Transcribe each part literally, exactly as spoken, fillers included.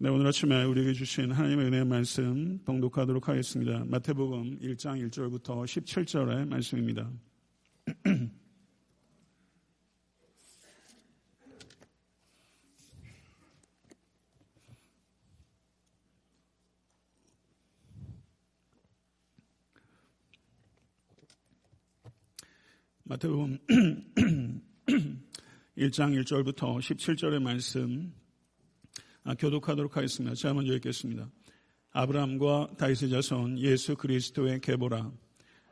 네, 오늘 아침에 우리에게 주신 하나님의 은혜의 말씀 봉독하도록 하겠습니다. 마태복음 일 장 일 절부터 십칠 절의 말씀입니다. 마태복음 일 장 일 절부터 십칠 절의 말씀 교독하도록 하겠습니다. 제가 먼저 읽겠습니다. 아브라함과 다윗의 자손 예수 그리스도의 계보라.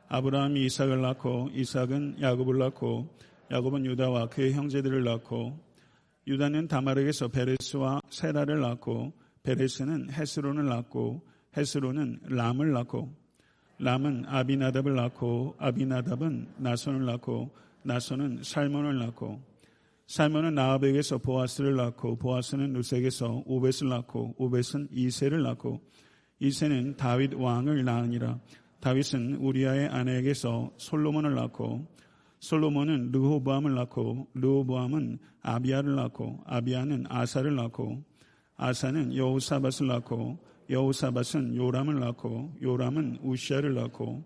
아브라함이 이삭을 낳고 이삭은 야곱을 낳고 야곱은 유다와 그의 형제들을 낳고 유다는 다말에게서 베레스와 세라를 낳고 베레스는 헤스론을 낳고 헤스론은 람을 낳고 람은 아비나답을 낳고 아비나답은 나손을 낳고 나손은 살몬을 낳고 살몬은 나합에게서 보아스를 낳고 보아스는 룻에게서 오벳을 낳고 오벳은 이새를 낳고 이새는 다윗 왕을 낳으니라. 다윗은 우리아의 아내에게서 솔로몬을 낳고 솔로몬은 르호보암을 낳고 르호보암은 아비야를 낳고 아비야는 아사를 낳고 아사는 여호사밧을 낳고 여호사밧은 요람을 낳고 요람은 우시아를 낳고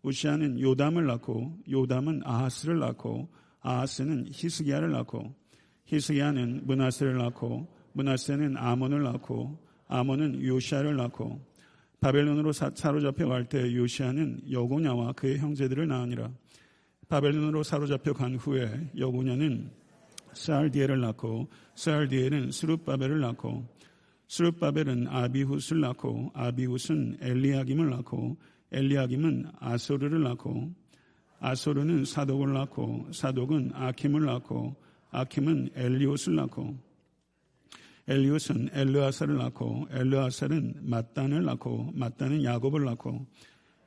우시아는 요담을 낳고 요담은 아하스를 낳고 아하스는 히스기야를 낳고 히스기야는 므낫세를 낳고 므낫세는 아몬을 낳고 아몬은 요시아를 낳고 바벨론으로 사로잡혀 갈 때 요시아는 여고냐와 그의 형제들을 낳으니라. 바벨론으로 사로잡혀 간 후에 여고냐는 스알디엘을 낳고 스알디엘은 스룹바벨을 낳고 스룹바벨은 아비훗을 낳고 아비훗은 엘리야김을 낳고 엘리야김은 아소르를 낳고 아소르는 사독을 낳고 사독은 아킴을 낳고 아킴은 엘리옷을 낳고 엘리옷은 엘르아살을 낳고 엘르아살은 맏단을 낳고 맏단은 야곱을 낳고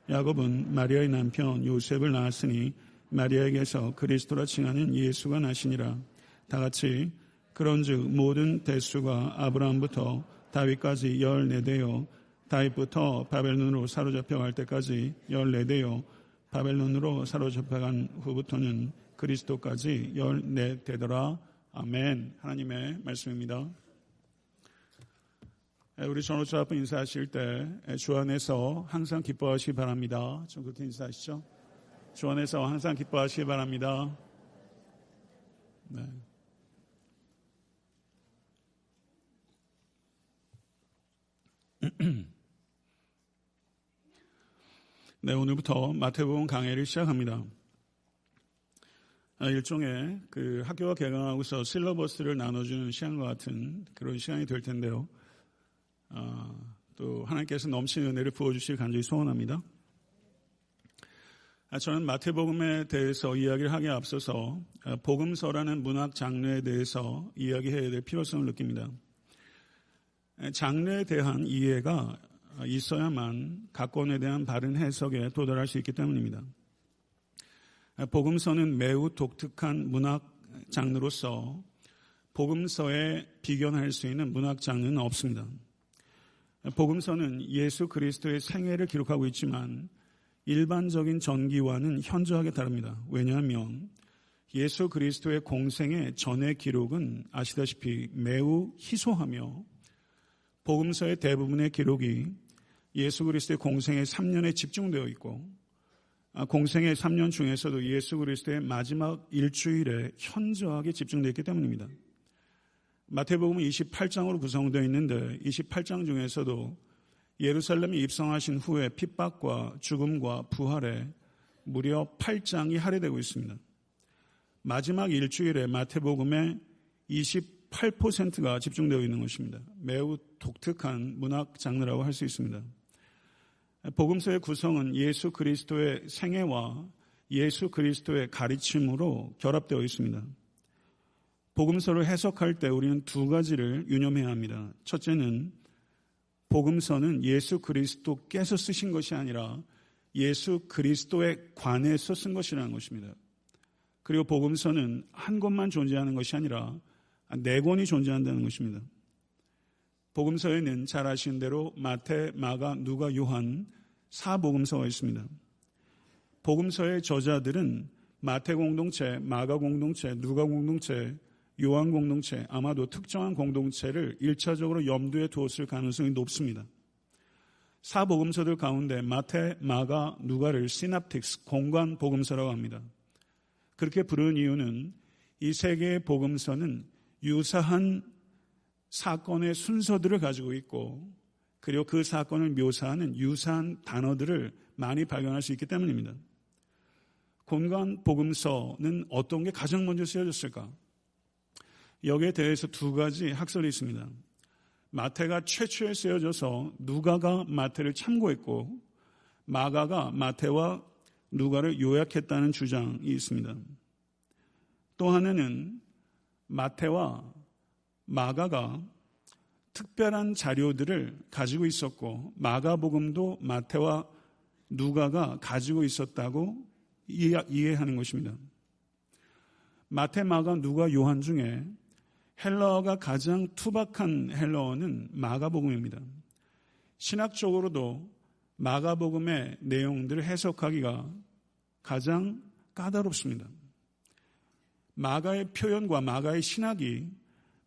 야곱은 마리아의 남편 요셉을 낳았으니 마리아에게서 그리스도라 칭하는 예수가 나시니라. 다같이 그런즉 모든 대수가 아브라함부터 다윗까지 열네 대요 다윗부터 바벨론으로 사로잡혀갈 때까지 열네 대요 바벨론으로 사로잡혀간 후부터는 그리스도까지 열네 되더라. 아멘. 하나님의 말씀입니다. 우리 전우차 앞에 인사하실 때 주 안에서 항상 기뻐하시기 바랍니다. 좀 그렇게 인사하시죠. 주 안에서 항상 기뻐하시기 바랍니다. 네. 네, 오늘부터 마태복음 강해를 시작합니다. 일종의 그 학교가 개강하고서 실러버스를 나눠주는 시간과 같은 그런 시간이 될 텐데요. 아, 또 하나님께서 넘치는 은혜를 부어주시길 간절히 소원합니다. 아, 저는 마태복음에 대해서 이야기를 하기에 앞서서 복음서라는 문학 장르에 대해서 이야기해야 될 필요성을 느낍니다. 장르에 대한 이해가 있어야만 각권에 대한 바른 해석에 도달할 수 있기 때문입니다. 복음서는 매우 독특한 문학 장르로서 복음서에 비견할 수 있는 문학 장르는 없습니다. 복음서는 예수 그리스도의 생애를 기록하고 있지만 일반적인 전기와는 현저하게 다릅니다. 왜냐하면 예수 그리스도의 공생의 전의 기록은 아시다시피 매우 희소하며 복음서의 대부분의 기록이 예수 그리스도의 공생의 삼 년에 집중되어 있고 공생의 삼 년 중에서도 예수 그리스도의 마지막 일주일에 현저하게 집중되어 있기 때문입니다. 마태복음은 이십팔 장으로 구성되어 있는데 이십팔 장 중에서도 예루살렘에 입성하신 후에 핍박과 죽음과 부활에 무려 팔 장이 할애되고 있습니다. 마지막 일주일에 마태복음의 이십팔 퍼센트가 집중되어 있는 것입니다. 매우 독특한 문학 장르라고 할 수 있습니다. 복음서의 구성은 예수 그리스도의 생애와 예수 그리스도의 가르침으로 결합되어 있습니다. 복음서를 해석할 때 우리는 두 가지를 유념해야 합니다. 첫째는 복음서는 예수 그리스도께서 쓰신 것이 아니라 예수 그리스도에 관해서 쓴 것이라는 것입니다. 그리고 복음서는 한 권만 존재하는 것이 아니라 네 권이 존재한다는 것입니다. 복음서에는 잘 아시는 대로 마태, 마가, 누가, 요한 사 복음서가 있습니다. 복음서의 저자들은 마태 공동체, 마가 공동체, 누가 공동체, 요한 공동체, 아마도 특정한 공동체를 일차적으로 염두에 두었을 가능성이 높습니다. 사복음서들 가운데 마태, 마가, 누가를 시냅틱스, 공관 복음서라고 합니다. 그렇게 부르는 이유는 이 세 개의 복음서는 유사한 사건의 순서들을 가지고 있고 그리고 그 사건을 묘사하는 유사한 단어들을 많이 발견할 수 있기 때문입니다. 공관 복음서는 어떤 게 가장 먼저 쓰여졌을까? 여기에 대해서 두 가지 학설이 있습니다. 마태가 최초에 쓰여져서 누가가 마태를 참고했고 마가가 마태와 누가를 요약했다는 주장이 있습니다. 또 하나는 마태와 마가가 특별한 자료들을 가지고 있었고 마가복음도 마태와 누가가 가지고 있었다고 이해하는 것입니다. 마태, 마가, 누가, 요한 중에 헬라어가 가장 투박한 헬라어는 마가복음입니다. 신학적으로도 마가복음의 내용들을 해석하기가 가장 까다롭습니다. 마가의 표현과 마가의 신학이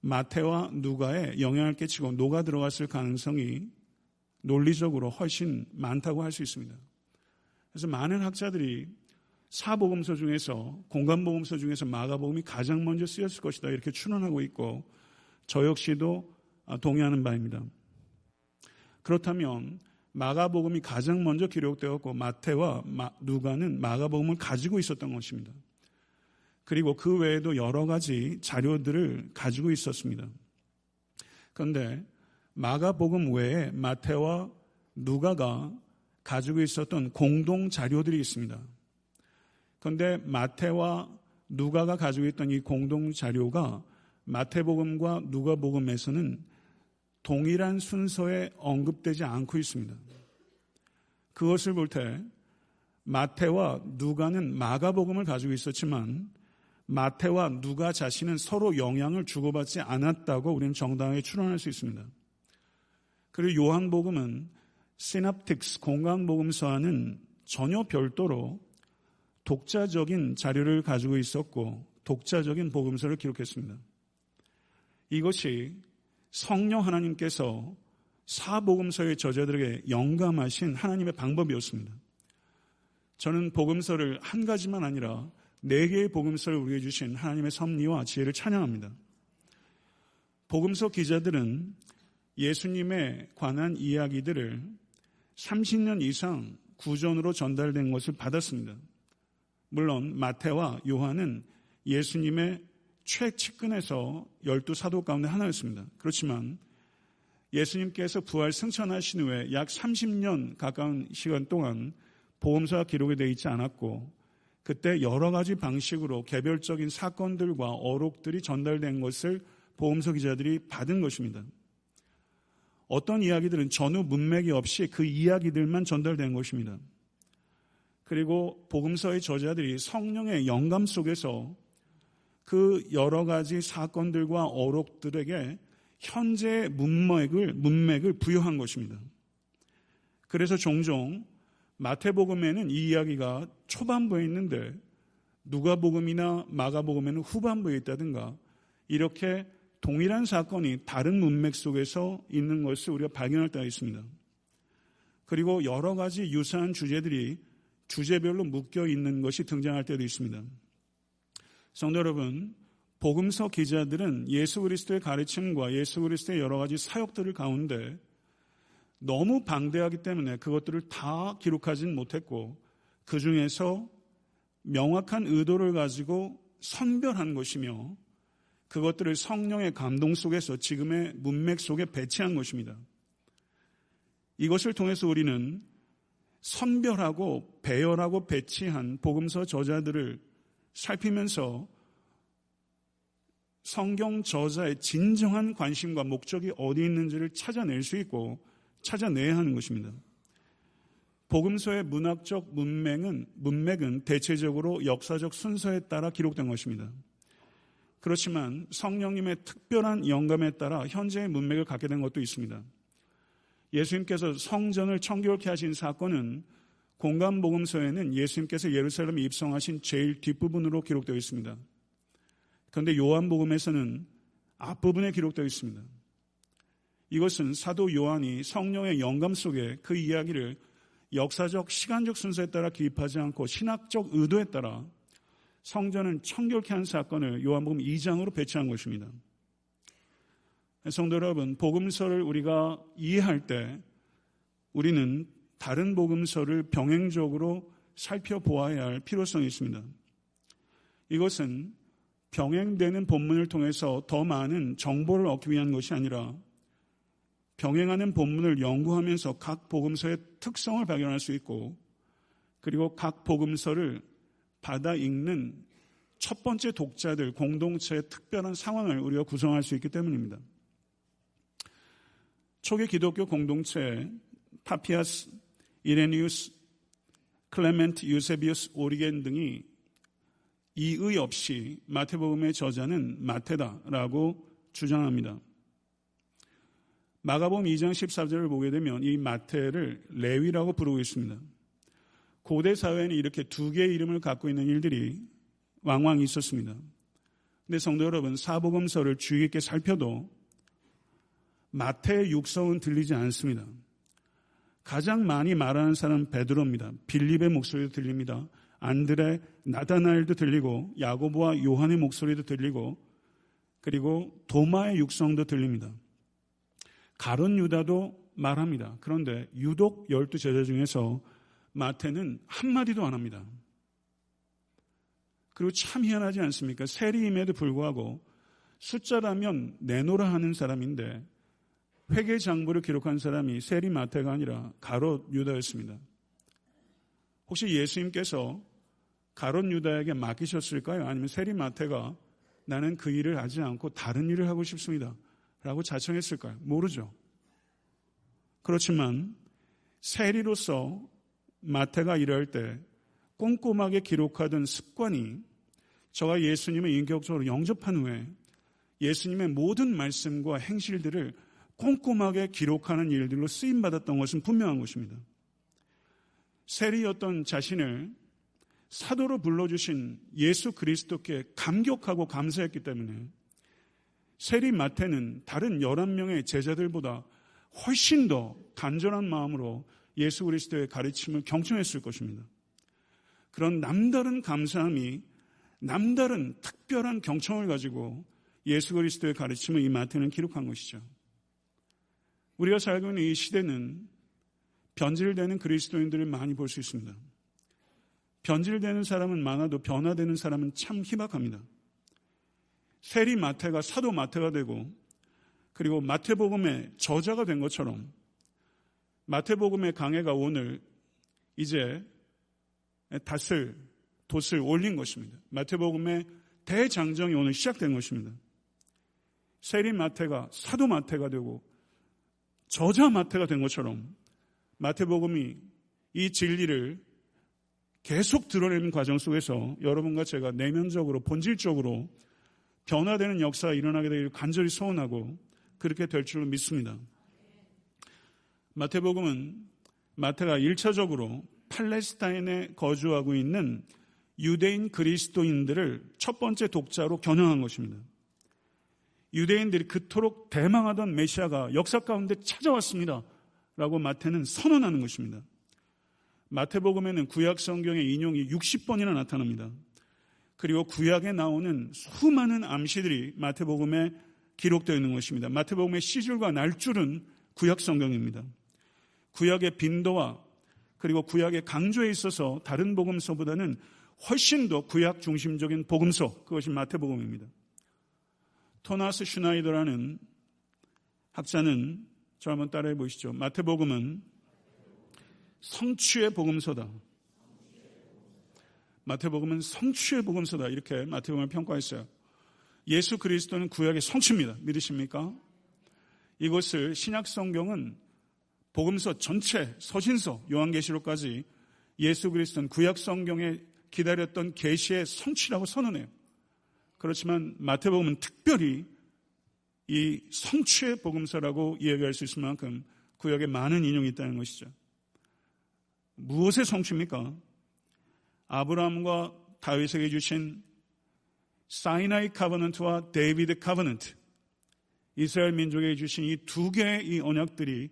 마태와 누가에 영향을 끼치고 녹아 들어갔을 가능성이 논리적으로 훨씬 많다고 할 수 있습니다. 그래서 많은 학자들이 사복음서 중에서 공관복음서 중에서 마가복음이 가장 먼저 쓰였을 것이다 이렇게 추론하고 있고 저 역시도 동의하는 바입니다. 그렇다면 마가복음이 가장 먼저 기록되었고 마태와 누가는 마가복음을 가지고 있었던 것입니다. 그리고 그 외에도 여러 가지 자료들을 가지고 있었습니다. 그런데 마가복음 외에 마태와 누가가 가지고 있었던 공동 자료들이 있습니다. 그런데 마태와 누가가 가지고 있던 이 공동 자료가 마태복음과 누가복음에서는 동일한 순서에 언급되지 않고 있습니다. 그것을 볼 때 마태와 누가는 마가복음을 가지고 있었지만 마태와 누가 자신은 서로 영향을 주고받지 않았다고 우리는 정당하게 추론할 수 있습니다. 그리고 요한복음은 시냅틱스 공관복음서와는 전혀 별도로 독자적인 자료를 가지고 있었고 독자적인 복음서를 기록했습니다. 이것이 성령 하나님께서 사복음서의 저자들에게 영감하신 하나님의 방법이었습니다. 저는 복음서를 한 가지만 아니라 네 개의 복음서를 우리에게 주신 하나님의 섭리와 지혜를 찬양합니다. 복음서 기자들은 예수님에 관한 이야기들을 삼십 년 이상 구전으로 전달된 것을 받았습니다. 물론 마태와 요한은 예수님의 최측근에서 열두 사도 가운데 하나였습니다. 그렇지만 예수님께서 부활 승천하신 후에 약 삼십 년 가까운 시간 동안 복음서가 기록이 되어 있지 않았고 그때 여러 가지 방식으로 개별적인 사건들과 어록들이 전달된 것을 복음서 기자들이 받은 것입니다. 어떤 이야기들은 전후 문맥이 없이 그 이야기들만 전달된 것입니다. 그리고 복음서의 저자들이 성령의 영감 속에서 그 여러 가지 사건들과 어록들에게 현재의 문맥을, 문맥을 부여한 것입니다. 그래서 종종 마태복음에는 이 이야기가 초반부에 있는데 누가복음이나 마가복음에는 후반부에 있다든가 이렇게 동일한 사건이 다른 문맥 속에서 있는 것을 우리가 발견할 때가 있습니다. 그리고 여러 가지 유사한 주제들이 주제별로 묶여 있는 것이 등장할 때도 있습니다. 성도 여러분, 복음서 기자들은 예수 그리스도의 가르침과 예수 그리스도의 여러 가지 사역들 가운데 너무 방대하기 때문에 그것들을 다 기록하진 못했고 그 중에서 명확한 의도를 가지고 선별한 것이며 그것들을 성령의 감동 속에서 지금의 문맥 속에 배치한 것입니다. 이것을 통해서 우리는 선별하고 배열하고 배치한 복음서 저자들을 살피면서 성경 저자의 진정한 관심과 목적이 어디 있는지를 찾아낼 수 있고 찾아내야 하는 것입니다. 복음서의 문학적 문맥은, 문맥은 대체적으로 역사적 순서에 따라 기록된 것입니다. 그렇지만 성령님의 특별한 영감에 따라 현재의 문맥을 갖게 된 것도 있습니다. 예수님께서 성전을 청결케 하신 사건은 공관복음서에는 예수님께서 예루살렘에 입성하신 제일 뒷부분으로 기록되어 있습니다. 그런데 요한복음에서는 앞부분에 기록되어 있습니다. 이것은 사도 요한이 성령의 영감 속에 그 이야기를 역사적, 시간적 순서에 따라 기입하지 않고 신학적 의도에 따라 성전은 청결케 한 사건을 요한복음 이 장으로 배치한 것입니다. 성도 여러분, 복음서를 우리가 이해할 때 우리는 다른 복음서를 병행적으로 살펴보아야 할 필요성이 있습니다. 이것은 병행되는 본문을 통해서 더 많은 정보를 얻기 위한 것이 아니라 병행하는 본문을 연구하면서 각 복음서의 특성을 발견할 수 있고, 그리고 각 복음서를 받아 읽는 첫 번째 독자들 공동체의 특별한 상황을 우리가 구성할 수 있기 때문입니다. 초기 기독교 공동체에 파피아스, 이레니우스, 클레멘트, 유세비우스, 오리겐 등이 이의 없이 마태복음의 저자는 마태다라고 주장합니다. 마가복음 이 장 십사 절을 보게 되면 이 마태를 레위라고 부르고 있습니다. 고대 사회에는 이렇게 두 개의 이름을 갖고 있는 일들이 왕왕 있었습니다. 그런데 성도 여러분, 사복음서를 주의 깊게 살펴도 마태의 육성은 들리지 않습니다. 가장 많이 말하는 사람은 베드로입니다. 빌립의 목소리도 들립니다. 안드레, 나다나엘도 들리고 야고보와 요한의 목소리도 들리고 그리고 도마의 육성도 들립니다. 가룟 유다도 말합니다. 그런데 유독 열두 제자 중에서 마태는 한마디도 안 합니다. 그리고 참 희한하지 않습니까? 세리임에도 불구하고 숫자라면 내놓으라 하는 사람인데 회개 장부를 기록한 사람이 세리 마태가 아니라 가롯 유다였습니다. 혹시 예수님께서 가롯 유다에게 맡기셨을까요? 아니면 세리 마태가 나는 그 일을 하지 않고 다른 일을 하고 싶습니다 라고 자청했을까요? 모르죠. 그렇지만 세리로서 마태가 일할 때 꼼꼼하게 기록하던 습관이 저와 예수님을 인격적으로 영접한 후에 예수님의 모든 말씀과 행실들을 꼼꼼하게 기록하는 일들로 쓰임받았던 것은 분명한 것입니다. 세리였던 자신을 사도로 불러주신 예수 그리스도께 감격하고 감사했기 때문에 세리 마태는 다른 열한 명의 제자들보다 훨씬 더 간절한 마음으로 예수 그리스도의 가르침을 경청했을 것입니다. 그런 남다른 감사함이 남다른 특별한 경청을 가지고 예수 그리스도의 가르침을 이 마태는 기록한 것이죠. 우리가 살고 있는 이 시대는 변질되는 그리스도인들을 많이 볼 수 있습니다. 변질되는 사람은 많아도 변화되는 사람은 참 희박합니다. 세리 마태가 사도 마태가 되고 그리고 마태복음의 저자가 된 것처럼 마태복음의 강해가 오늘 이제 닷을, 돛을 올린 것입니다. 마태복음의 대장정이 오늘 시작된 것입니다. 세리 마태가 사도 마태가 되고 저자 마태가 된 것처럼 마태복음이 이 진리를 계속 드러내는 과정 속에서 여러분과 제가 내면적으로 본질적으로 변화되는 역사가 일어나게 되길 간절히 소원하고 그렇게 될 줄로 믿습니다. 마태복음은 마태가 일 차적으로 팔레스타인에 거주하고 있는 유대인 그리스도인들을 첫 번째 독자로 겨냥한 것입니다. 유대인들이 그토록 대망하던 메시아가 역사 가운데 찾아왔습니다 라고 마태는 선언하는 것입니다. 마태복음에는 구약 성경의 인용이 육십 번이나 나타납니다. 그리고 구약에 나오는 수많은 암시들이 마태복음에 기록되어 있는 것입니다. 마태복음의 시줄과 날줄은 구약 성경입니다. 구약의 빈도와 그리고 구약의 강조에 있어서 다른 복음서보다는 훨씬 더 구약 중심적인 복음서, 그것이 마태복음입니다. 토마스 슈나이더라는 학자는 저 한번 따라해 보시죠. 마태복음은 성취의 복음서다. 마태복음은 성취의 복음서다. 이렇게 마태복음을 평가했어요. 예수 그리스도는 구약의 성취입니다. 믿으십니까? 이것을 신약 성경은 복음서 전체, 서신서, 요한계시록까지 예수 그리스도는 구약 성경에 기다렸던 계시의 성취라고 선언해요. 그렇지만 마태복음은 특별히 이 성취의 복음서라고 이야기할 수 있을 만큼 구약에 많은 인용이 있다는 것이죠. 무엇의 성취입니까? 아브라함과 다윗에게 주신 사이나이 카버넌트와 데이비드 카버넌트, 이스라엘 민족에게 주신 이 두 개의 이 언약들이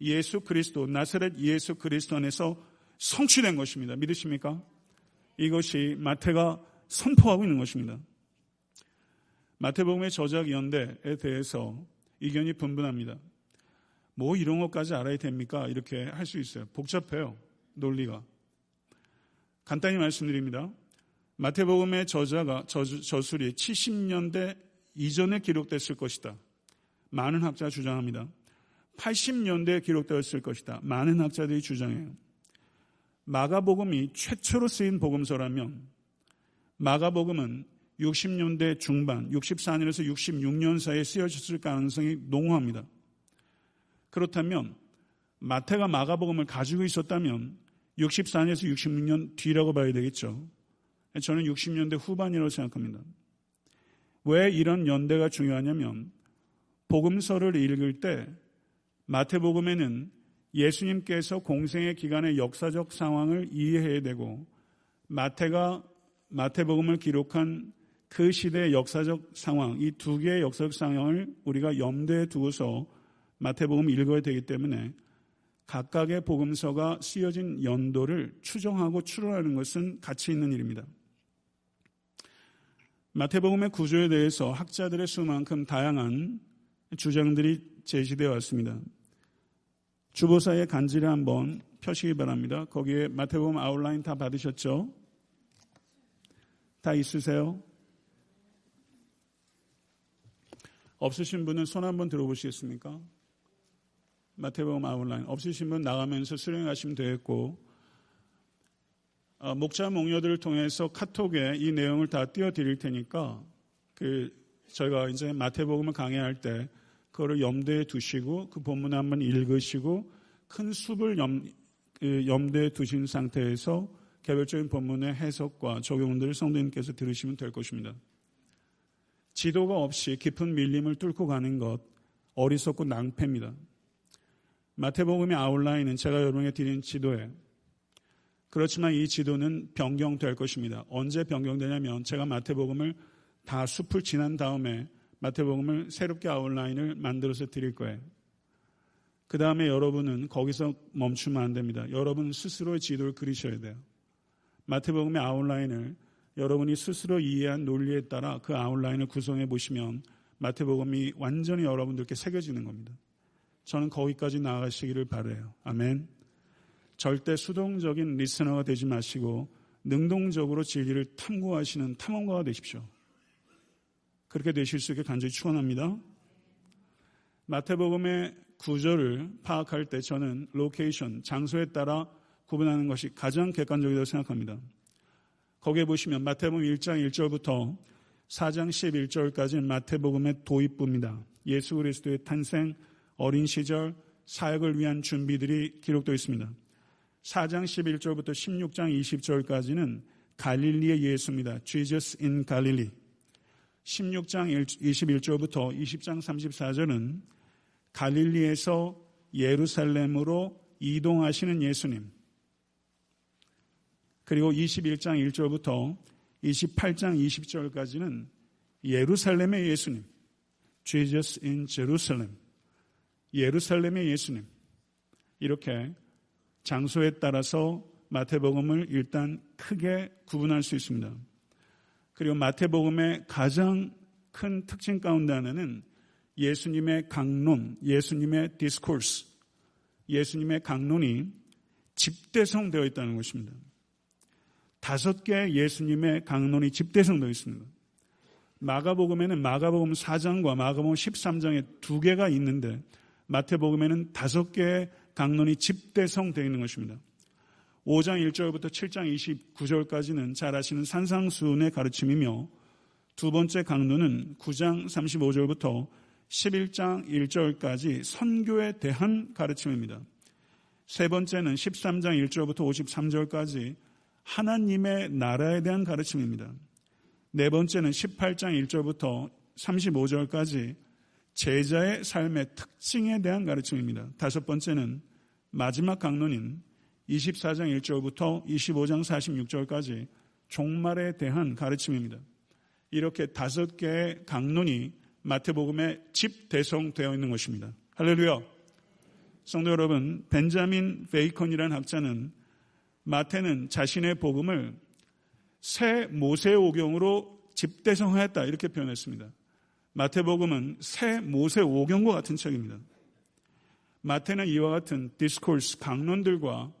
예수 그리스도, 나사렛 예수 그리스도 안에서 성취된 것입니다. 믿으십니까? 이것이 마태가 선포하고 있는 것입니다. 마태복음의 저작 연대에 대해서 이견이 분분합니다. 뭐 이런 것까지 알아야 됩니까? 이렇게 할 수 있어요. 복잡해요, 논리가. 간단히 말씀드립니다. 마태복음의 저자가, 저, 저술이 칠십 년대 이전에 기록됐을 것이다, 많은 학자가 주장합니다. 팔십 년대에 기록되었을 것이다, 많은 학자들이 주장해요. 마가복음이 최초로 쓰인 복음서라면 마가복음은 육십 년대 중반, 육십사 년에서 육십육 년 사이에 쓰여졌을 가능성이 농후합니다. 그렇다면 마태가 마가복음을 가지고 있었다면 육십사 년에서 육십육 년 뒤라고 봐야 되겠죠. 저는 육십 년대 후반이라고 생각합니다. 왜 이런 연대가 중요하냐면 복음서를 읽을 때 마태복음에는 예수님께서 공생의 기간의 역사적 상황을 이해해야 되고, 마태가 마태복음을 기록한 그 시대의 역사적 상황, 이 두 개의 역사적 상황을 우리가 염두에 두고서 마태복음을 읽어야 되기 때문에 각각의 복음서가 쓰여진 연도를 추정하고 추론하는 것은 가치 있는 일입니다. 마태복음의 구조에 대해서 학자들의 수만큼 다양한 주장들이 제시되어 왔습니다. 주보사의 간지를 한번 펴시기 바랍니다. 거기에 마태복음 아웃라인 다 받으셨죠? 다 있으세요? 없으신 분은 손 한번 들어보시겠습니까? 마태복음 아웃라인 없으신 분 나가면서 수령하시면 되겠고, 아, 목자 목녀들을 통해서 카톡에 이 내용을 다 띄워드릴 테니까 그 저희가 이제 마태복음을 강의할 때 그거를 염두에 두시고 그 본문을 한번 읽으시고 큰 숲을 염, 염두에 두신 상태에서 개별적인 본문의 해석과 적용들을 성도님께서 들으시면 될 것입니다. 지도가 없이 깊은 밀림을 뚫고 가는 것 어리석고 낭패입니다. 마태복음의 아웃라인은 제가 여러분에게 드린 지도예요. 그렇지만 이 지도는 변경될 것입니다. 언제 변경되냐면 제가 마태복음을 다 숲을 지난 다음에 마태복음을 새롭게 아웃라인을 만들어서 드릴 거예요. 그 다음에 여러분은 거기서 멈추면 안 됩니다. 여러분 스스로의 지도를 그리셔야 돼요. 마태복음의 아웃라인을 여러분이 스스로 이해한 논리에 따라 그 아웃라인을 구성해 보시면 마태복음이 완전히 여러분들께 새겨지는 겁니다. 저는 거기까지 나아가시기를 바라요. 아멘. 절대 수동적인 리스너가 되지 마시고 능동적으로 진리를 탐구하시는 탐험가가 되십시오. 그렇게 되실 수 있게 간절히 축원합니다. 마태복음의 구조를 파악할 때 저는 로케이션, 장소에 따라 구분하는 것이 가장 객관적이라고 생각합니다. 거기에 보시면 마태복음 일 장 일 절부터 사 장 십일 절까지는 마태복음의 도입부입니다. 예수 그리스도의 탄생, 어린 시절, 사역을 위한 준비들이 기록되어 있습니다. 사 장 십일 절부터 십육 장 이십 절까지는 갈릴리의 예수입니다. Jesus in Galilee. 십육 장 이십일 절부터 이십 장 삼십사 절은 갈릴리에서 예루살렘으로 이동하시는 예수님. 그리고 이십일 장 일 절부터 이십팔 장 이십 절까지는 예루살렘의 예수님. Jesus in Jerusalem. 예루살렘의 예수님. 이렇게 장소에 따라서 마태복음을 일단 크게 구분할 수 있습니다. 그리고 마태복음의 가장 큰 특징 가운데 하나는 예수님의 강론, 예수님의 디스코스, 예수님의 강론이 집대성되어 있다는 것입니다. 다섯 개의 예수님의 강론이 집대성되어 있습니다. 마가복음에는 마가복음 사 장과 마가복음 십삼 장에 두 개가 있는데 마태복음에는 다섯 개의 강론이 집대성되어 있는 것입니다. 오 장 일 절부터 칠 장 이십구 절까지는 잘 아시는 산상수훈의 가르침이며, 두 번째 강론은 구 장 삼십오 절부터 십일 장 일 절까지 선교에 대한 가르침입니다. 세 번째는 십삼 장 일 절부터 오십삼 절까지 하나님의 나라에 대한 가르침입니다. 네 번째는 십팔 장 일 절부터 삼십오 절까지 제자의 삶의 특징에 대한 가르침입니다. 다섯 번째는 마지막 강론인 이십사 장 일 절부터 이십오 장 사십육 절까지 종말에 대한 가르침입니다. 이렇게 다섯 개의 강론이 마태복음에 집대성되어 있는 것입니다. 할렐루야! 성도 여러분, 벤자민 베이컨이라는 학자는 마태는 자신의 복음을 새 모세오경으로 집대성하였다 이렇게 표현했습니다. 마태복음은 새 모세오경과 같은 책입니다. 마태는 이와 같은 디스코스 강론들과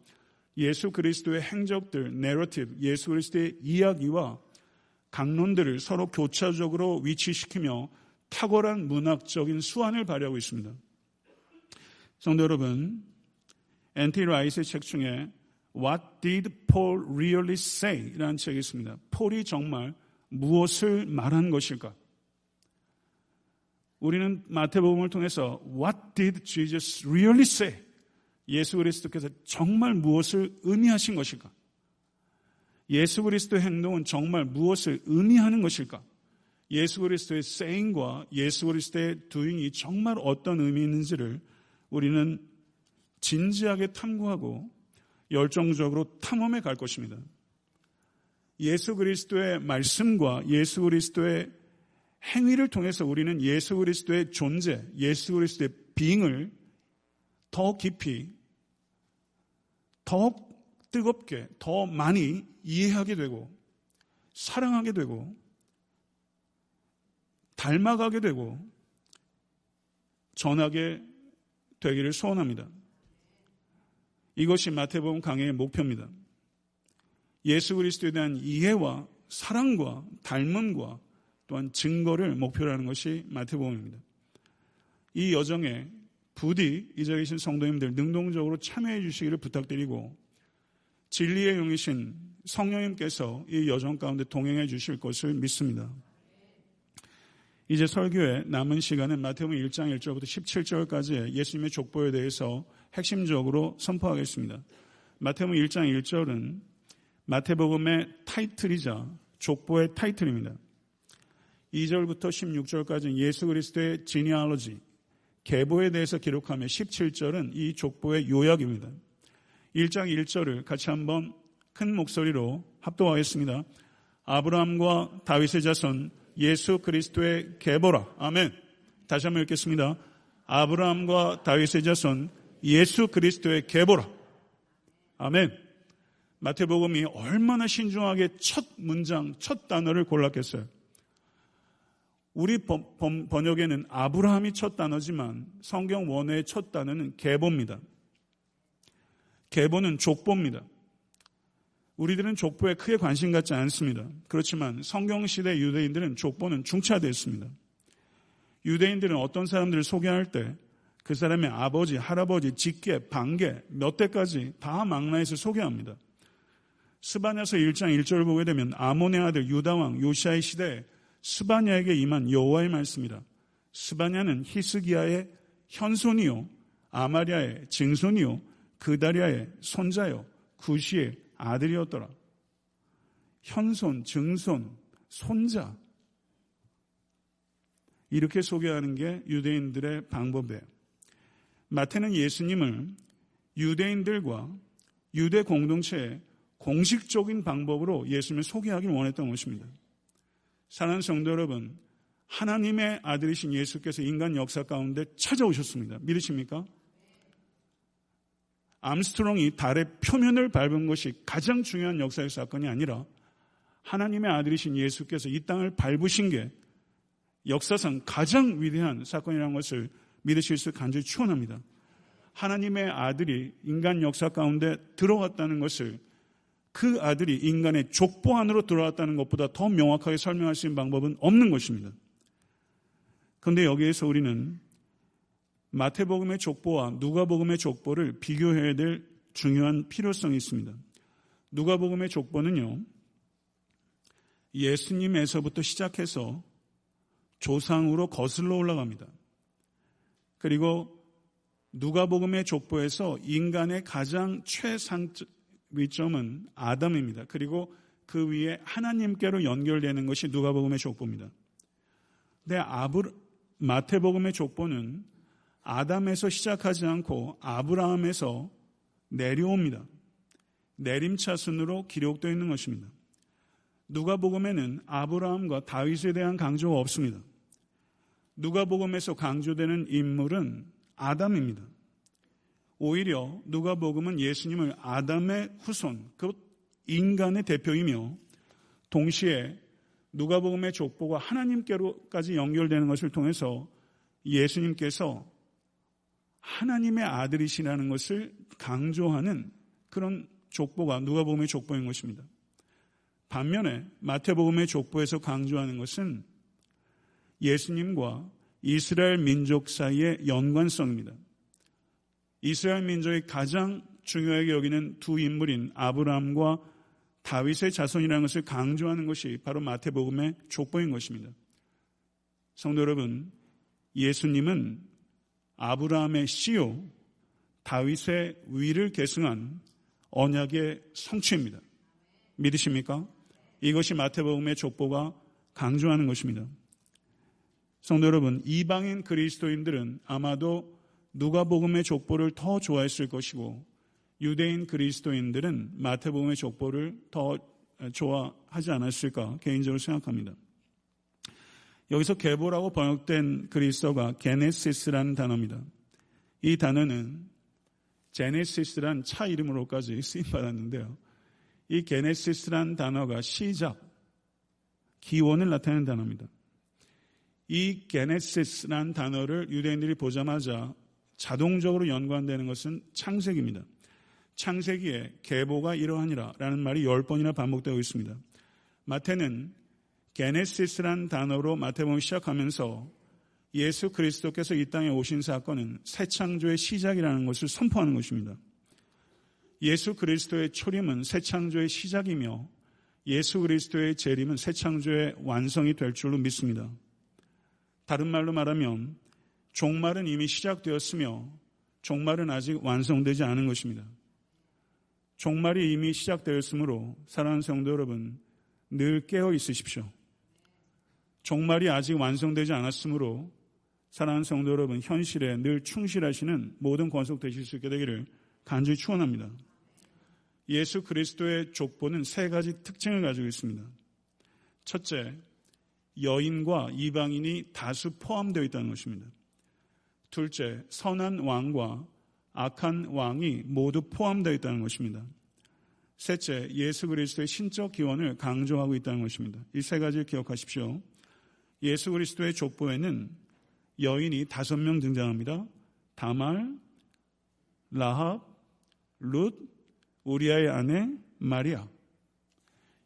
예수 그리스도의 행적들, 내러티브, 예수 그리스도의 이야기와 강론들을 서로 교차적으로 위치시키며 탁월한 문학적인 수완을 발휘하고 있습니다. 성도 여러분, 앤티 라이트의 책 중에 What Did Paul Really Say? 라는 책이 있습니다. 폴이 정말 무엇을 말한 것일까? 우리는 마태복음을 통해서 What did Jesus really say? 예수 그리스도께서 정말 무엇을 의미하신 것일까? 예수 그리스도의 행동은 정말 무엇을 의미하는 것일까? 예수 그리스도의 saying과 예수 그리스도의 doing이 정말 어떤 의미 있는지를 우리는 진지하게 탐구하고 열정적으로 탐험해 갈 것입니다. 예수 그리스도의 말씀과 예수 그리스도의 행위를 통해서 우리는 예수 그리스도의 존재, 예수 그리스도의 빙을 더 깊이, 더 뜨겁게, 더 많이 이해하게 되고 사랑하게 되고 닮아가게 되고 전하게 되기를 소원합니다. 이것이 마태복음 강해의 목표입니다. 예수 그리스도에 대한 이해와 사랑과 닮음과 또한 증거를 목표로 하는 것이 마태복음입니다. 이 여정에 부디 이 자리에 계신 성도님들 능동적으로 참여해 주시기를 부탁드리고 진리의 영이신 성령님께서 이 여정 가운데 동행해 주실 것을 믿습니다. 이제 설교의 남은 시간은 마태복음 일 장 일 절부터 십칠 절까지의 예수님의 족보에 대해서 핵심적으로 선포하겠습니다. 마태복음 일 장 일 절은 마태복음의 타이틀이자 족보의 타이틀입니다. 이 절부터 십육 절까지는 예수 그리스도의 genealogy, 계보에 대해서 기록하며 십칠 절은 이 족보의 요약입니다. 일 장 일 절을 같이 한번 큰 목소리로 합독하겠습니다. 아브라함과 다윗의 자손 예수 그리스도의 계보라. 아멘. 다시 한번 읽겠습니다. 아브라함과 다윗의 자손 예수 그리스도의 계보라. 아멘. 마태복음이 얼마나 신중하게 첫 문장, 첫 단어를 골랐겠어요. 우리 번역에는 아브라함이 첫 단어지만 성경 원어의 첫 단어는 계보입니다. 계보는 족보입니다. 우리들은 족보에 크게 관심 갖지 않습니다. 그렇지만 성경시대 유대인들은 족보는 중차되었습니다. 유대인들은 어떤 사람들을 소개할 때 그 사람의 아버지, 할아버지, 직계, 반계, 몇 대까지 다 망라해서 소개합니다. 스바냐서 일 장 일 절을 보게 되면 아몬의 아들 유다왕 요시아의 시대에 스바냐에게 임한 여호와의 말씀이다. 스바냐는 히스기야의 현손이요, 아마리아의 증손이요, 그다리아의 손자요, 구시의 아들이었더라. 현손, 증손, 손자, 이렇게 소개하는 게 유대인들의 방법이에요. 마태는 예수님을 유대인들과 유대 공동체의 공식적인 방법으로 예수님을 소개하길 원했던 것입니다. 사랑하는 성도 여러분, 하나님의 아들이신 예수께서 인간 역사 가운데 찾아오셨습니다. 믿으십니까? 암스트롱이 달의 표면을 밟은 것이 가장 중요한 역사의 사건이 아니라 하나님의 아들이신 예수께서 이 땅을 밟으신 게 역사상 가장 위대한 사건이라는 것을 믿으실 수 간절히 축원합니다. 하나님의 아들이 인간 역사 가운데 들어갔다는 것을, 그 아들이 인간의 족보 안으로 들어왔다는 것보다 더 명확하게 설명할 수 있는 방법은 없는 것입니다. 그런데 여기에서 우리는 마태복음의 족보와 누가복음의 족보를 비교해야 될 중요한 필요성이 있습니다. 누가복음의 족보는요, 예수님에서부터 시작해서 조상으로 거슬러 올라갑니다. 그리고 누가복음의 족보에서 인간의 가장 최상적 위점은 아담입니다. 그리고 그 위에 하나님께로 연결되는 것이 누가복음의 족보입니다. 근데 아브, 마태복음의 족보는 아담에서 시작하지 않고 아브라함에서 내려옵니다. 내림차순으로 기록되어 있는 것입니다. 누가복음에는 아브라함과 다윗에 대한 강조가 없습니다. 누가복음에서 강조되는 인물은 아담입니다. 오히려 누가복음은 예수님을 아담의 후손, 곧 인간의 대표이며 동시에 누가복음의 족보가 하나님께로까지 연결되는 것을 통해서 예수님께서 하나님의 아들이시라는 것을 강조하는 그런 족보가 누가복음의 족보인 것입니다. 반면에 마태복음의 족보에서 강조하는 것은 예수님과 이스라엘 민족 사이의 연관성입니다. 이스라엘 민족이 가장 중요하게 여기는 두 인물인 아브라함과 다윗의 자손이라는 것을 강조하는 것이 바로 마태복음의 족보인 것입니다. 성도 여러분, 예수님은 아브라함의 씨요 다윗의 위를 계승한 언약의 성취입니다. 믿으십니까? 이것이 마태복음의 족보가 강조하는 것입니다. 성도 여러분, 이방인 그리스도인들은 아마도 누가복음의 족보를 더 좋아했을 것이고 유대인 그리스도인들은 마태복음의 족보를 더 좋아하지 않았을까 개인적으로 생각합니다. 여기서 계보라고 번역된 그리스어가 게네시스라는 단어입니다. 이 단어는 제네시스란 차 이름으로까지 쓰임받았는데요. 이 게네시스란 단어가 시작, 기원을 나타내는 단어입니다. 이 게네시스란 단어를 유대인들이 보자마자 자동적으로 연관되는 것은 창세기입니다. 창세기에 계보가 이러하니라 라는 말이 열 번이나 반복되고 있습니다. 마태는 게네시스란 단어로 마태복음을 시작하면서 예수 그리스도께서 이 땅에 오신 사건은 새 창조의 시작이라는 것을 선포하는 것입니다. 예수 그리스도의 초림은 새 창조의 시작이며 예수 그리스도의 재림은 새 창조의 완성이 될 줄로 믿습니다. 다른 말로 말하면 종말은 이미 시작되었으며 종말은 아직 완성되지 않은 것입니다. 종말이 이미 시작되었으므로 사랑하는 성도 여러분, 늘 깨어 있으십시오. 종말이 아직 완성되지 않았으므로 사랑하는 성도 여러분, 현실에 늘 충실하시는 모든 권속 되실 수 있게 되기를 간절히 축원합니다. 예수 그리스도의 족보는 세 가지 특징을 가지고 있습니다. 첫째, 여인과 이방인이 다수 포함되어 있다는 것입니다. 둘째, 선한 왕과 악한 왕이 모두 포함되어 있다는 것입니다. 셋째, 예수 그리스도의 신적 기원을 강조하고 있다는 것입니다. 이 세 가지를 기억하십시오. 예수 그리스도의 족보에는 여인이 다섯 명 등장합니다. 다말, 라합, 룻, 우리아의 아내, 마리아.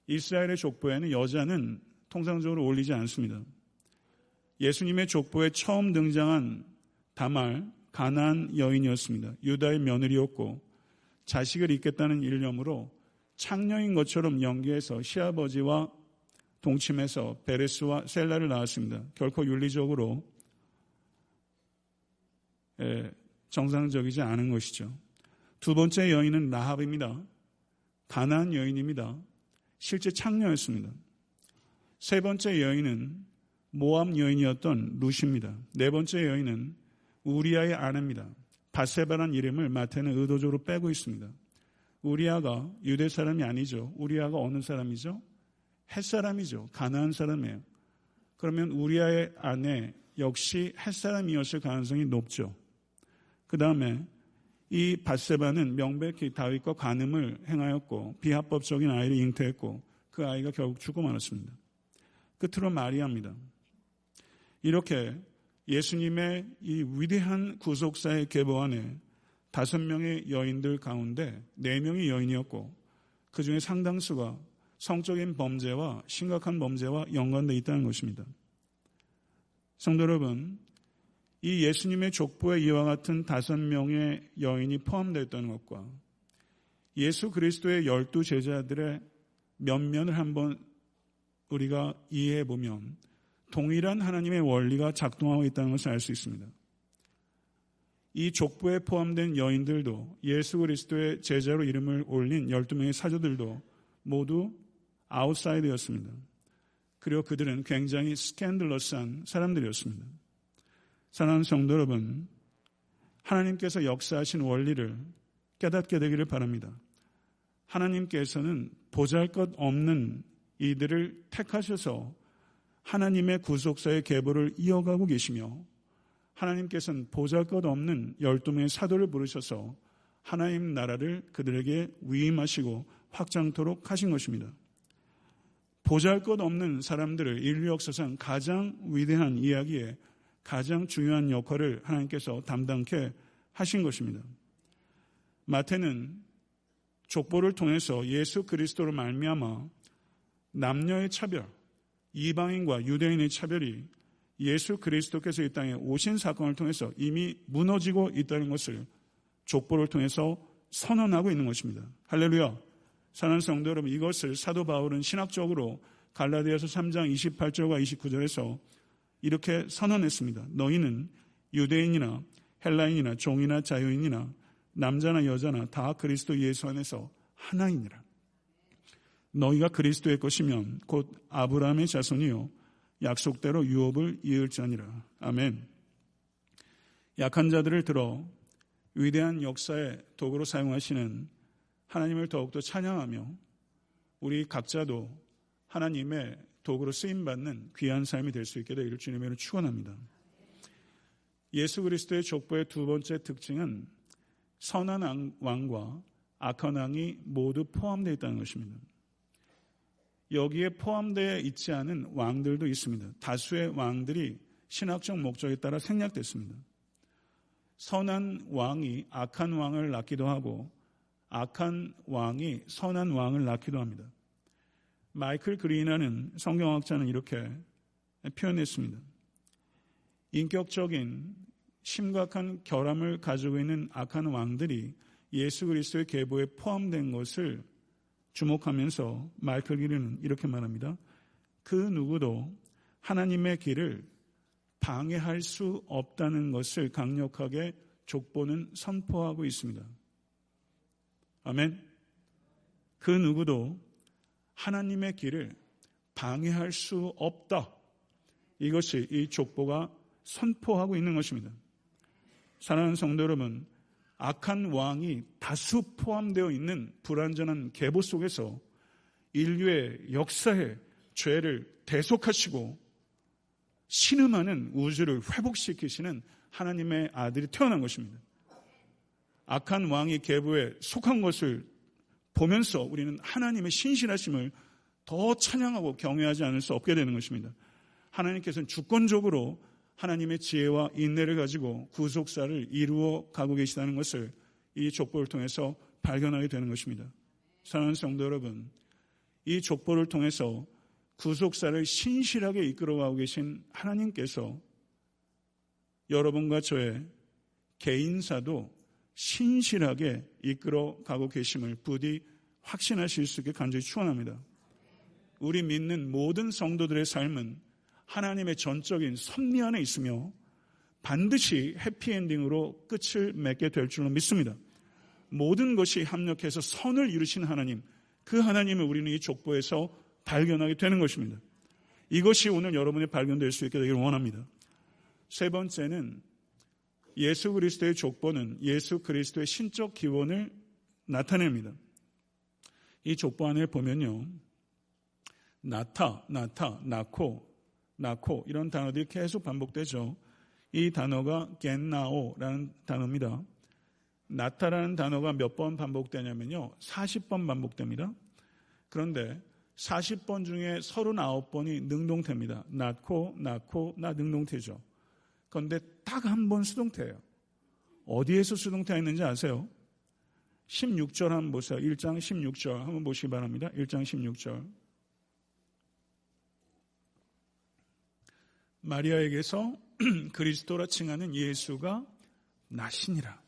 이스라엘의 족보에는 여자는 통상적으로 올리지 않습니다. 예수님의 족보에 처음 등장한 다말, 가나안 여인이었습니다. 유다의 며느리였고 자식을 잇겠다는 일념으로 창녀인 것처럼 연기해서 시아버지와 동침해서 베레스와 셀라를 낳았습니다. 결코 윤리적으로 정상적이지 않은 것이죠. 두 번째 여인은 라합입니다. 가나안 여인입니다. 실제 창녀였습니다. 세 번째 여인은 모압 여인이었던 룻입니다. 네 번째 여인은 우리아의 아내입니다. 바세바란 이름을 마태는 의도적으로 빼고 있습니다. 우리아가 유대 사람이 아니죠. 우리아가 어느 사람이죠? 햇사람이죠. 가나안 사람이에요. 그러면 우리아의 아내 역시 햇사람이었을 가능성이 높죠. 그 다음에 이 바세바는 명백히 다윗과 간음을 행하였고 비합법적인 아이를 잉태했고 그 아이가 결국 죽고 말았습니다. 끝으로 마리아입니다. 이렇게 예수님의 이 위대한 구속사의 계보 안에 다섯 명의 여인들 가운데 네 명이 여인이었고 그 중에 상당수가 성적인 범죄와 심각한 범죄와 연관되어 있다는 것입니다. 성도 여러분, 이 예수님의 족보에 이와 같은 다섯 명의 여인이 포함되어 있다는 것과 예수 그리스도의 열두 제자들의 면면을 한번 우리가 이해해보면 동일한 하나님의 원리가 작동하고 있다는 것을 알 수 있습니다. 이 족보에 포함된 여인들도 예수 그리스도의 제자로 이름을 올린 열두 명의 사도들도 모두 아웃사이더였습니다. 그리고 그들은 굉장히 스캔들러스한 사람들이었습니다. 사랑하는 성도 여러분, 하나님께서 역사하신 원리를 깨닫게 되기를 바랍니다. 하나님께서는 보잘것없는 이들을 택하셔서 하나님의 구속사의 계보를 이어가고 계시며, 하나님께서는 보잘것없는 열두 명의 사도를 부르셔서 하나님 나라를 그들에게 위임하시고 확장토록 하신 것입니다. 보잘것없는 사람들을 인류 역사상 가장 위대한 이야기에 가장 중요한 역할을 하나님께서 담당케 하신 것입니다. 마태는 족보를 통해서 예수 그리스도로 말미암아 남녀의 차별, 이방인과 유대인의 차별이 예수 그리스도께서 이 땅에 오신 사건을 통해서 이미 무너지고 있다는 것을 족보를 통해서 선언하고 있는 것입니다. 할렐루야! 사랑하는 성도 여러분, 이것을 사도 바울은 신학적으로 갈라디아서 삼 장 이십팔 절과 이십구 절에서 이렇게 선언했습니다. 너희는 유대인이나 헬라인이나 종이나 자유인이나 남자나 여자나 다 그리스도 예수 안에서 하나이니라. 너희가 그리스도의 것이면 곧 아브라함의 자손이요 약속대로 유업을 이을 자니라. 아멘. 약한 자들을 들어 위대한 역사의 도구로 사용하시는 하나님을 더욱더 찬양하며, 우리 각자도 하나님의 도구로 쓰임받는 귀한 삶이 될 수 있게 되기를 주님으로 축원합니다. 예수 그리스도의 족보의 두 번째 특징은 선한 왕과 악한 왕이 모두 포함되어 있다는 것입니다. 여기에 포함되어 있지 않은 왕들도 있습니다. 다수의 왕들이 신학적 목적에 따라 생략됐습니다. 선한 왕이 악한 왕을 낳기도 하고 악한 왕이 선한 왕을 낳기도 합니다. 마이클 그린이라는 성경학자는 이렇게 표현했습니다. 인격적인 심각한 결함을 가지고 있는 악한 왕들이 예수 그리스도의 계보에 포함된 것을 주목하면서 마이클 그린은 이렇게 말합니다. 그 누구도 하나님의 길을 방해할 수 없다는 것을 강력하게 족보는 선포하고 있습니다. 아멘. 그 누구도 하나님의 길을 방해할 수 없다. 이것이 이 족보가 선포하고 있는 것입니다. 사랑하는 성도 여러분, 악한 왕이 다수 포함되어 있는 불완전한 계보 속에서 인류의 역사에 죄를 대속하시고 신음하는 우주를 회복시키시는 하나님의 아들이 태어난 것입니다. 악한 왕이 계보에 속한 것을 보면서 우리는 하나님의 신실하심을 더 찬양하고 경외하지 않을 수 없게 되는 것입니다. 하나님께서는 주권적으로 하나님의 지혜와 인내를 가지고 구속사를 이루어 가고 계시다는 것을 이 족보를 통해서 발견하게 되는 것입니다. 사랑하는 성도 여러분, 이 족보를 통해서 구속사를 신실하게 이끌어가고 계신 하나님께서 여러분과 저의 개인사도 신실하게 이끌어가고 계심을 부디 확신하실 수 있게 간절히 축원합니다. 우리 믿는 모든 성도들의 삶은 하나님의 전적인 섭리 안에 있으며 반드시 해피엔딩으로 끝을 맺게 될 줄로 믿습니다. 모든 것이 합력해서 선을 이루신 하나님, 그 하나님을 우리는 이 족보에서 발견하게 되는 것입니다. 이것이 오늘 여러분이 발견될 수 있게 되길 원합니다. 세 번째는 예수 그리스도의 족보는 예수 그리스도의 신적 기원을 나타냅니다. 이 족보 안에 보면요, 나타, 나타, 나코, 나코 이런 단어들이 계속 반복되죠. 이 단어가 겐나오라는 단어입니다. 나타라는 단어가 몇 번 반복되냐면요, 사십 번 반복됩니다. 그런데 사십 번 중에 삼십구 번이 능동태입니다. 나코, 나코, 나 능동태죠. 그런데 딱 한 번 수동태예요. 어디에서 수동태가 있는지 아세요? 십육 절 한번 보세요. 일 장 십육 절 한번 보시기 바랍니다. 일 장 십육 절. 마리아에게서 그리스도라 칭하는 예수가 나시니라.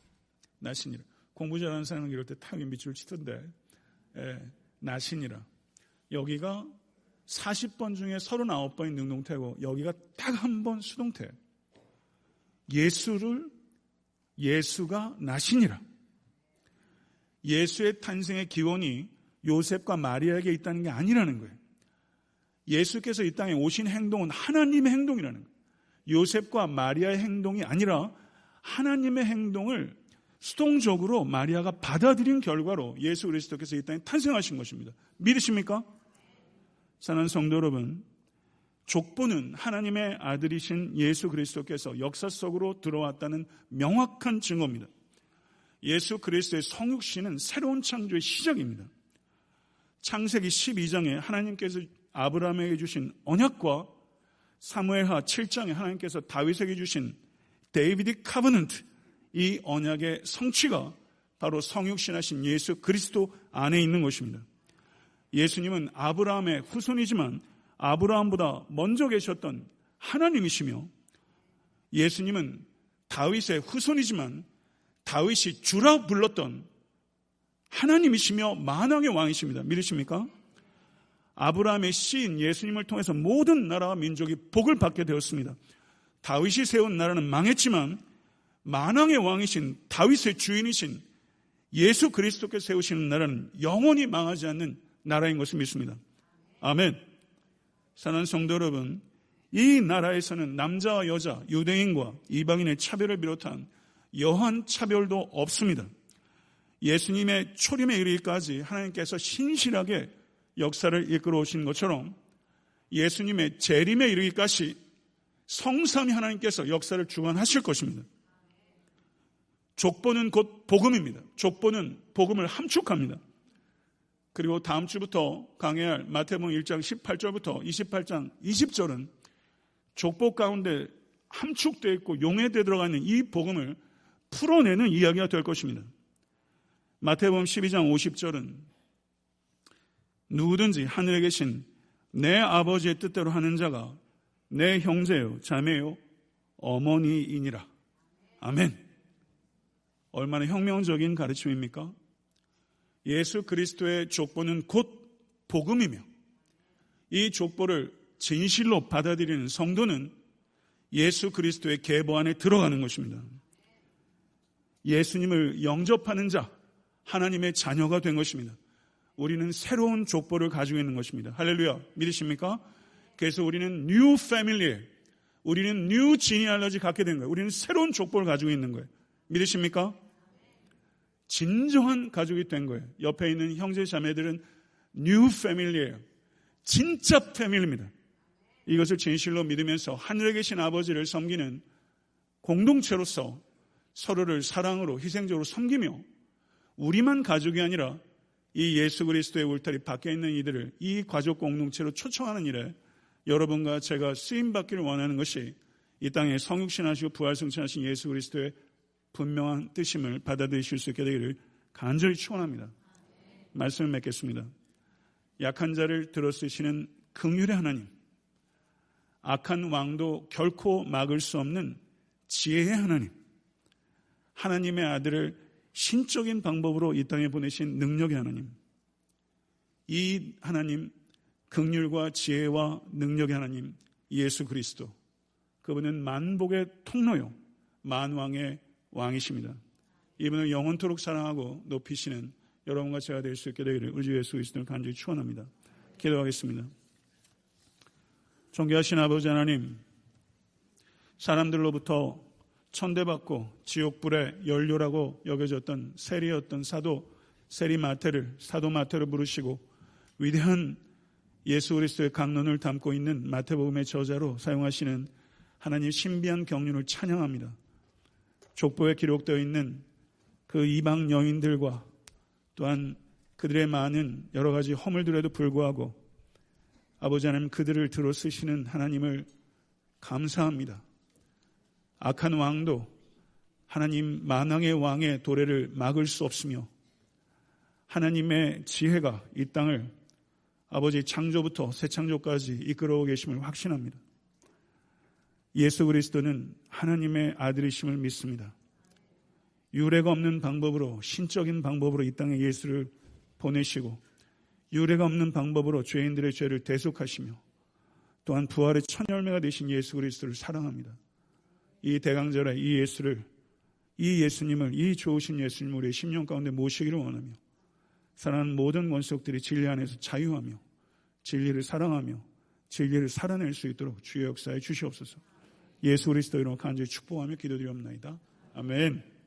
나시니라. 공부 잘하는 사람은 이럴 때 탁 밑줄 치던데. 예, 나시니라. 여기가 사십 번 중에 삼십구 번이 능동태고 여기가 딱 한 번 수동태예요. 예수를 예수가 나시니라. 예수의 탄생의 기원이 요셉과 마리아에게 있다는 게 아니라는 거예요. 예수께서 이 땅에 오신 행동은 하나님의 행동이라는 거예요. 요셉과 마리아의 행동이 아니라 하나님의 행동을 수동적으로 마리아가 받아들인 결과로 예수 그리스도께서 이 땅에 탄생하신 것입니다. 믿으십니까? 사랑하는 성도 여러분, 족보는 하나님의 아들이신 예수 그리스도께서 역사 속으로 들어왔다는 명확한 증거입니다. 예수 그리스도의 성육신은 새로운 창조의 시작입니다. 창세기 십이 장에 하나님께서 아브라함에게 주신 언약과 사무엘하 칠 장에 하나님께서 다윗에게 주신 데이비드 카버넌트, 이 언약의 성취가 바로 성육신하신 예수 그리스도 안에 있는 것입니다. 예수님은 아브라함의 후손이지만 아브라함보다 먼저 계셨던 하나님이시며, 예수님은 다윗의 후손이지만 다윗이 주라 불렀던 하나님이시며 만왕의 왕이십니다. 믿으십니까? 아브라함의 씨인 예수님을 통해서 모든 나라와 민족이 복을 받게 되었습니다. 다윗이 세운 나라는 망했지만 만왕의 왕이신 다윗의 주인이신 예수 그리스도께서 세우시는 나라는 영원히 망하지 않는 나라인 것을 믿습니다. 아멘. 사랑하는 성도 여러분, 이 나라에서는 남자와 여자, 유대인과 이방인의 차별을 비롯한 여한 차별도 없습니다. 예수님의 초림에 이르기까지 하나님께서 신실하게 역사를 이끌어 오신 것처럼 예수님의 재림에 이르기까지 성삼위 하나님께서 역사를 주관하실 것입니다. 족보는 곧 복음입니다. 족보는 복음을 함축합니다. 그리고 다음 주부터 강해할 마태복음 일 장 십팔 절부터 이십팔 장 이십 절은 족보 가운데 함축되어 있고 용해되어 들어가 있는 이 복음을 풀어내는 이야기가 될 것입니다. 마태복음 십이 장 오십 절은 누구든지 하늘에 계신 내 아버지의 뜻대로 하는 자가 내 형제요 자매요 어머니이니라. 아멘. 얼마나 혁명적인 가르침입니까? 예수 그리스도의 족보는 곧 복음이며, 이 족보를 진실로 받아들이는 성도는 예수 그리스도의 계보 안에 들어가는 것입니다. 예수님을 영접하는 자, 하나님의 자녀가 된 것입니다. 우리는 새로운 족보를 가지고 있는 것입니다. 할렐루야. 믿으십니까? 그래서 우리는 뉴 패밀리에, 우리는 뉴 지니알러지 갖게 된 거예요. 우리는 새로운 족보를 가지고 있는 거예요. 믿으십니까? 진정한 가족이 된 거예요. 옆에 있는 형제 자매들은 뉴 패밀리예요. 진짜 패밀리입니다. 이것을 진실로 믿으면서 하늘에 계신 아버지를 섬기는 공동체로서 서로를 사랑으로 희생적으로 섬기며, 우리만 가족이 아니라 이 예수 그리스도의 울타리 밖에 있는 이들을 이 가족 공동체로 초청하는 일에 여러분과 제가 쓰임받기를 원하는 것이 이 땅에 성육신하시고 부활승천하신 예수 그리스도의 분명한 뜻임을 받아들이실 수 있게 되기를 간절히 축원합니다. 말씀을 맺겠습니다. 약한 자를 들어쓰시는 긍휼의 하나님, 악한 왕도 결코 막을 수 없는 지혜의 하나님, 하나님의 아들을 신적인 방법으로 이 땅에 보내신 능력의 하나님, 이 하나님, 긍휼과 지혜와 능력의 하나님 예수 그리스도, 그분은 만복의 통로요 만왕의 왕이십니다. 이분을 영원토록 사랑하고 높이시는 여러분과 제가 될 수 있게 되기를 우리 주 예수 그리스도를 간절히 축원합니다. 기도하겠습니다. 존귀하신 아버지 하나님, 사람들로부터 천대받고 지옥불의 연료라고 여겨졌던 세리였던 사도 세리 마태를 사도 마태로 부르시고 위대한 예수 그리스도의 강론을 담고 있는 마태복음의 저자로 사용하시는 하나님 신비한 경륜을 찬양합니다. 족보에 기록되어 있는 그 이방 여인들과 또한 그들의 많은 여러 가지 허물들에도 불구하고 아버지 하나님, 그들을 들어 쓰시는 하나님을 감사합니다. 악한 왕도 하나님 만왕의 왕의 도래를 막을 수 없으며, 하나님의 지혜가 이 땅을 아버지 창조부터 새 창조까지 이끌어 계심을 확신합니다. 예수 그리스도는 하나님의 아들이심을 믿습니다. 유례가 없는 방법으로, 신적인 방법으로 이 땅에 예수를 보내시고 유례가 없는 방법으로 죄인들의 죄를 대속하시며, 또한 부활의 첫 열매가 되신 예수 그리스도를 사랑합니다. 이 대강절에 이 예수를, 이 예수님을, 이 좋으신 예수님을 우리의 심령 가운데 모시기를 원하며, 사랑하는 모든 원수들이 진리 안에서 자유하며 진리를 사랑하며 진리를 살아낼 수 있도록 주의 역사에 주시옵소서. 예수 그리스도 이름으로 간절히 축복하며 기도드리옵나이다. 아멘.